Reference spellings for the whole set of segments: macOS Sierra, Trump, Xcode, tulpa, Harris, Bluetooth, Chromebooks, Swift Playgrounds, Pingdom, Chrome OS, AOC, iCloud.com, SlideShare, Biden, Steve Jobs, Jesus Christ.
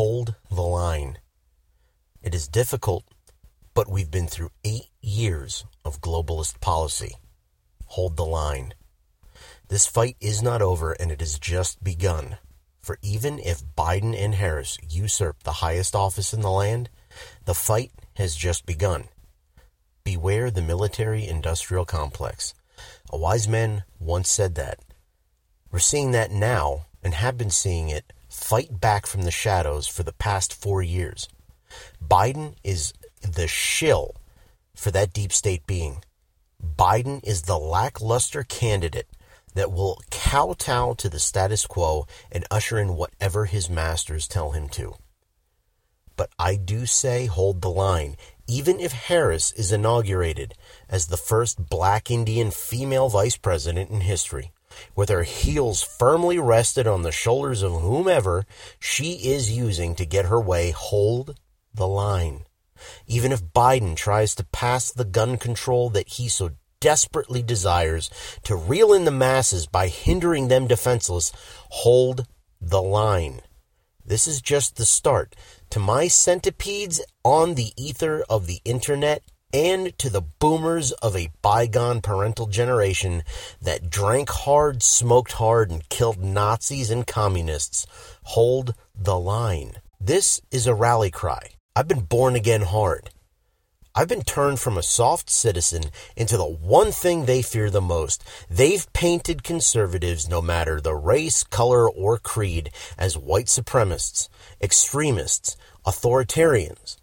Hold the line. It is difficult, but we've been through 8 years of globalist policy. Hold the line. This fight is not over, and it has just begun. For even if Biden and Harris usurp the highest office in the land, the fight has just begun. Beware the military-industrial complex. A wise man once said that. We're seeing that now, and have been seeing it fight back from the shadows for the past 4 years. Biden is the shill for that deep state being. Biden is the lackluster candidate that will kowtow to the status quo and usher in whatever his masters tell him to. But I do say hold the line. Even if Harris is inaugurated as the first black Indian female vice president in history, with her heels firmly rested on the shoulders of whomever she is using to get her way, hold the line. Even if Biden tries to pass the gun control that he so desperately desires to reel in the masses by hindering them defenseless, hold the line. This is just the start. To my centipedes on the ether of the internet, and to the boomers of a bygone parental generation that drank hard, smoked hard, and killed Nazis and communists, hold the line. This is a rally cry. I've been born again hard. I've been turned from a soft citizen into the one thing they fear the most. They've painted conservatives, no matter the race, color, or creed, as white supremacists, extremists, authoritarians.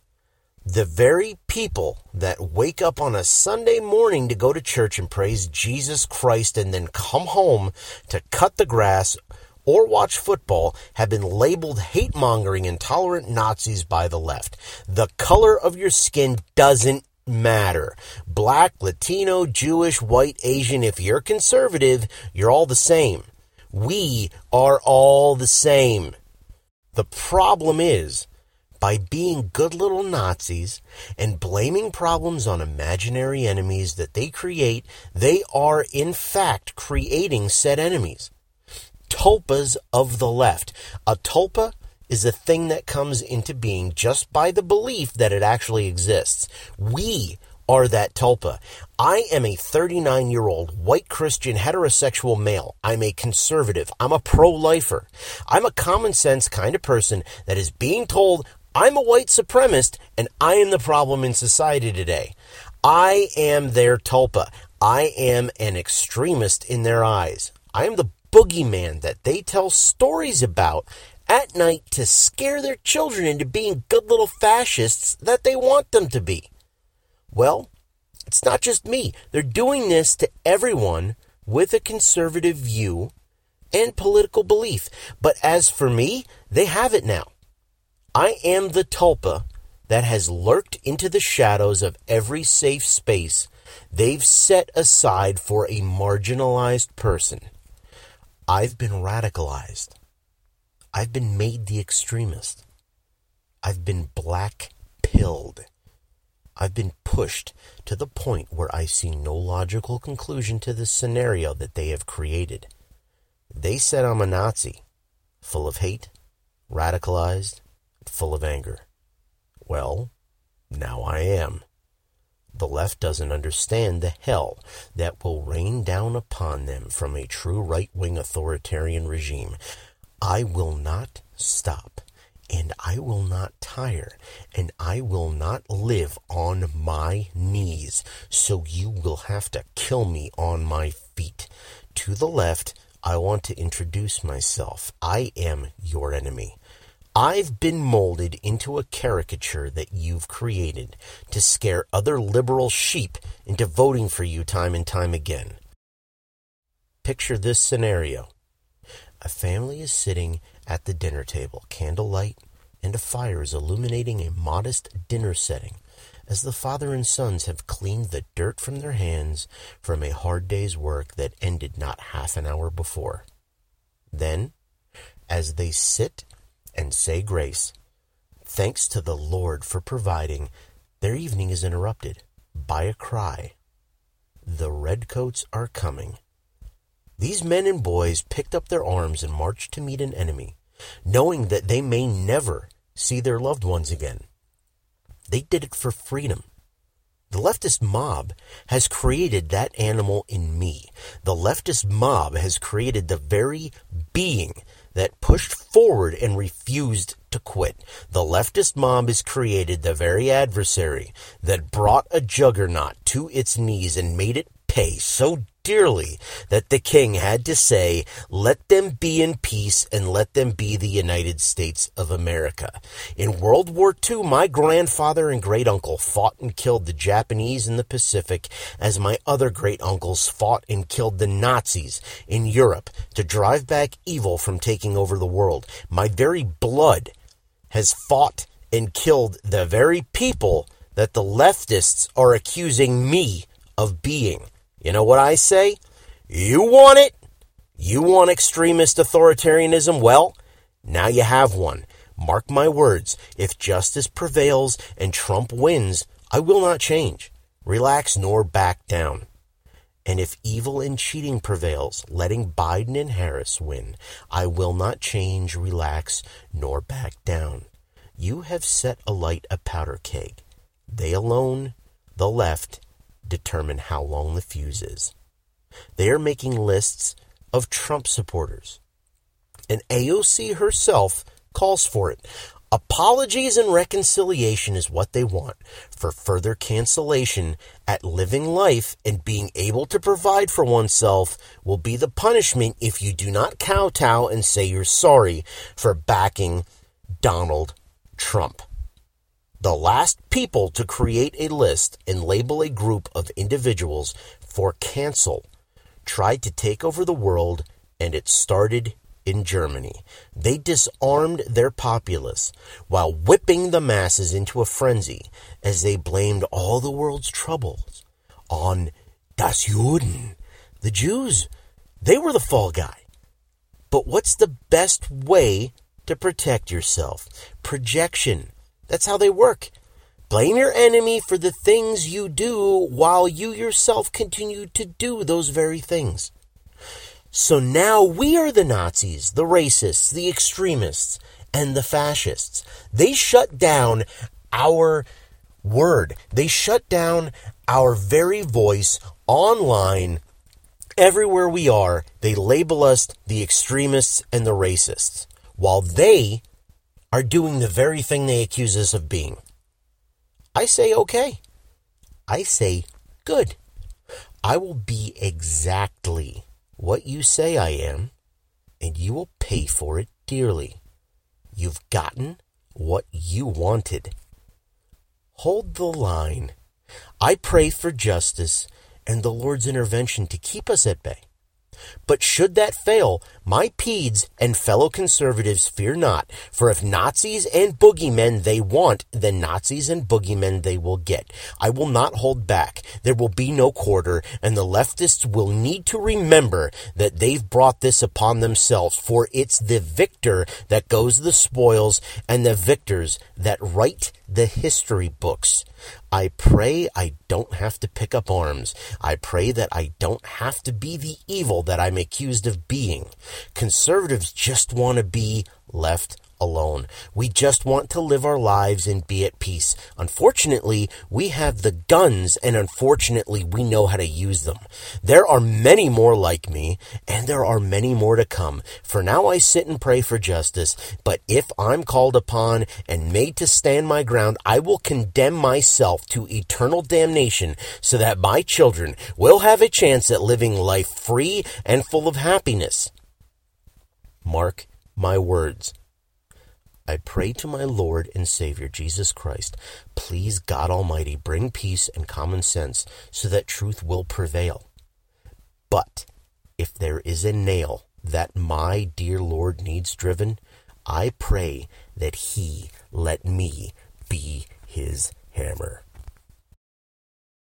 The very people that wake up on a Sunday morning to go to church and praise Jesus Christ and then come home to cut the grass or watch football have been labeled hate-mongering, intolerant Nazis by the left. The color of your skin doesn't matter. Black, Latino, Jewish, white, Asian, if you're conservative, you're all the same. We are all the same. The problem is, by being good little Nazis and blaming problems on imaginary enemies that they create, they are in fact creating said enemies. Tulpas of the left. A tulpa is a thing that comes into being just by the belief that it actually exists. We are that tulpa. I am a 39-year-old white Christian heterosexual male. I'm a conservative. I'm a pro-lifer. I'm a common sense kind of person that is being told I'm a white supremacist and I am the problem in society today. I am their tulpa. I am an extremist in their eyes. I am the boogeyman that they tell stories about at night to scare their children into being good little fascists that they want them to be. Well, it's not just me. They're doing this to everyone with a conservative view and political belief. But as for me, they have it now. I am the tulpa that has lurked into the shadows of every safe space they've set aside for a marginalized person. I've been radicalized. I've been made the extremist. I've been black-pilled. I've been pushed to the point where I see no logical conclusion to the scenario that they have created. They said I'm a Nazi, full of hate, radicalized, full of anger. Well, now I am. The left doesn't understand the hell that will rain down upon them from a true right-wing authoritarian regime. I will not stop, and I will not tire, and I will not live on my knees, so you will have to kill me on my feet. To the left, I want to introduce myself. I am your enemy. I've been molded into a caricature that you've created to scare other liberal sheep into voting for you time and time again. Picture this scenario. A family is sitting at the dinner table, candlelight and a fire is illuminating a modest dinner setting as the father and sons have cleaned the dirt from their hands from a hard day's work that ended not half an hour before. Then, as they sit and say grace, thanks to the Lord for providing, their evening is interrupted by a cry. The redcoats are coming. These men and boys picked up their arms and marched to meet an enemy, knowing that they may never see their loved ones again. They did it for freedom. The leftist mob has created that animal in me. The leftist mob has created the very being that pushed forward and refused to quit. The leftist mob has created the very adversary that brought a juggernaut to its knees and made it pay so dearly that the king had to say, let them be in peace and let them be the United States of America. In World War II, my grandfather and great uncle fought and killed the Japanese in the Pacific as my other great uncles fought and killed the Nazis in Europe to drive back evil from taking over the world. My very blood has fought and killed the very people that the leftists are accusing me of being. You know what I say? You want it? You want extremist authoritarianism? Well, now you have one. Mark my words. If justice prevails and Trump wins, I will not change, relax, nor back down. And if evil and cheating prevails, letting Biden and Harris win, I will not change, relax, nor back down. You have set alight a powder keg. They alone, the left, determine how long the fuse is. They are making lists of Trump supporters. And AOC herself calls for it. Apologies and reconciliation is what they want for further cancellation at living life and being able to provide for oneself will be the punishment if you do not kowtow and say you're sorry for backing Donald Trump. The last people to create a list and label a group of individuals for cancel tried to take over the world, and it started in Germany. They disarmed their populace while whipping the masses into a frenzy as they blamed all the world's troubles on das Juden, the Jews. They were the fall guy. But what's the best way to protect yourself? Projection. That's how they work. Blame your enemy for the things you do while you yourself continue to do those very things. So now we are the Nazis, the racists, the extremists, and the fascists. They shut down our word. They shut down our very voice online. Everywhere we are, they label us the extremists and the racists, while they are doing the very thing they accuse us of being. I say okay. I say good. I will be exactly what you say I am, and you will pay for it dearly. You've gotten what you wanted. Hold the line. I pray for justice and the Lord's intervention to keep us at bay. But should that fail, my peds and fellow conservatives fear not, for if Nazis and boogeymen they want, then Nazis and boogeymen they will get. I will not hold back. There will be no quarter, and the leftists will need to remember that they've brought this upon themselves, for it's the victor that goes the spoils and the victors that write the history books. I pray I don't have to pick up arms. I pray that I don't have to be the evil that I'm accused of being. Conservatives just want to be left alone. We just want to live our lives and be at peace. Unfortunately, we have the guns, and unfortunately, we know how to use them. There are many more like me, and there are many more to come. For now, I sit and pray for justice, but if I'm called upon and made to stand my ground, I will condemn myself to eternal damnation so that my children will have a chance at living life free and full of happiness. Mark my words. I pray to my Lord and Savior, Jesus Christ, please, God Almighty, bring peace and common sense so that truth will prevail. But if there is a nail that my dear Lord needs driven, I pray that he let me be his hammer.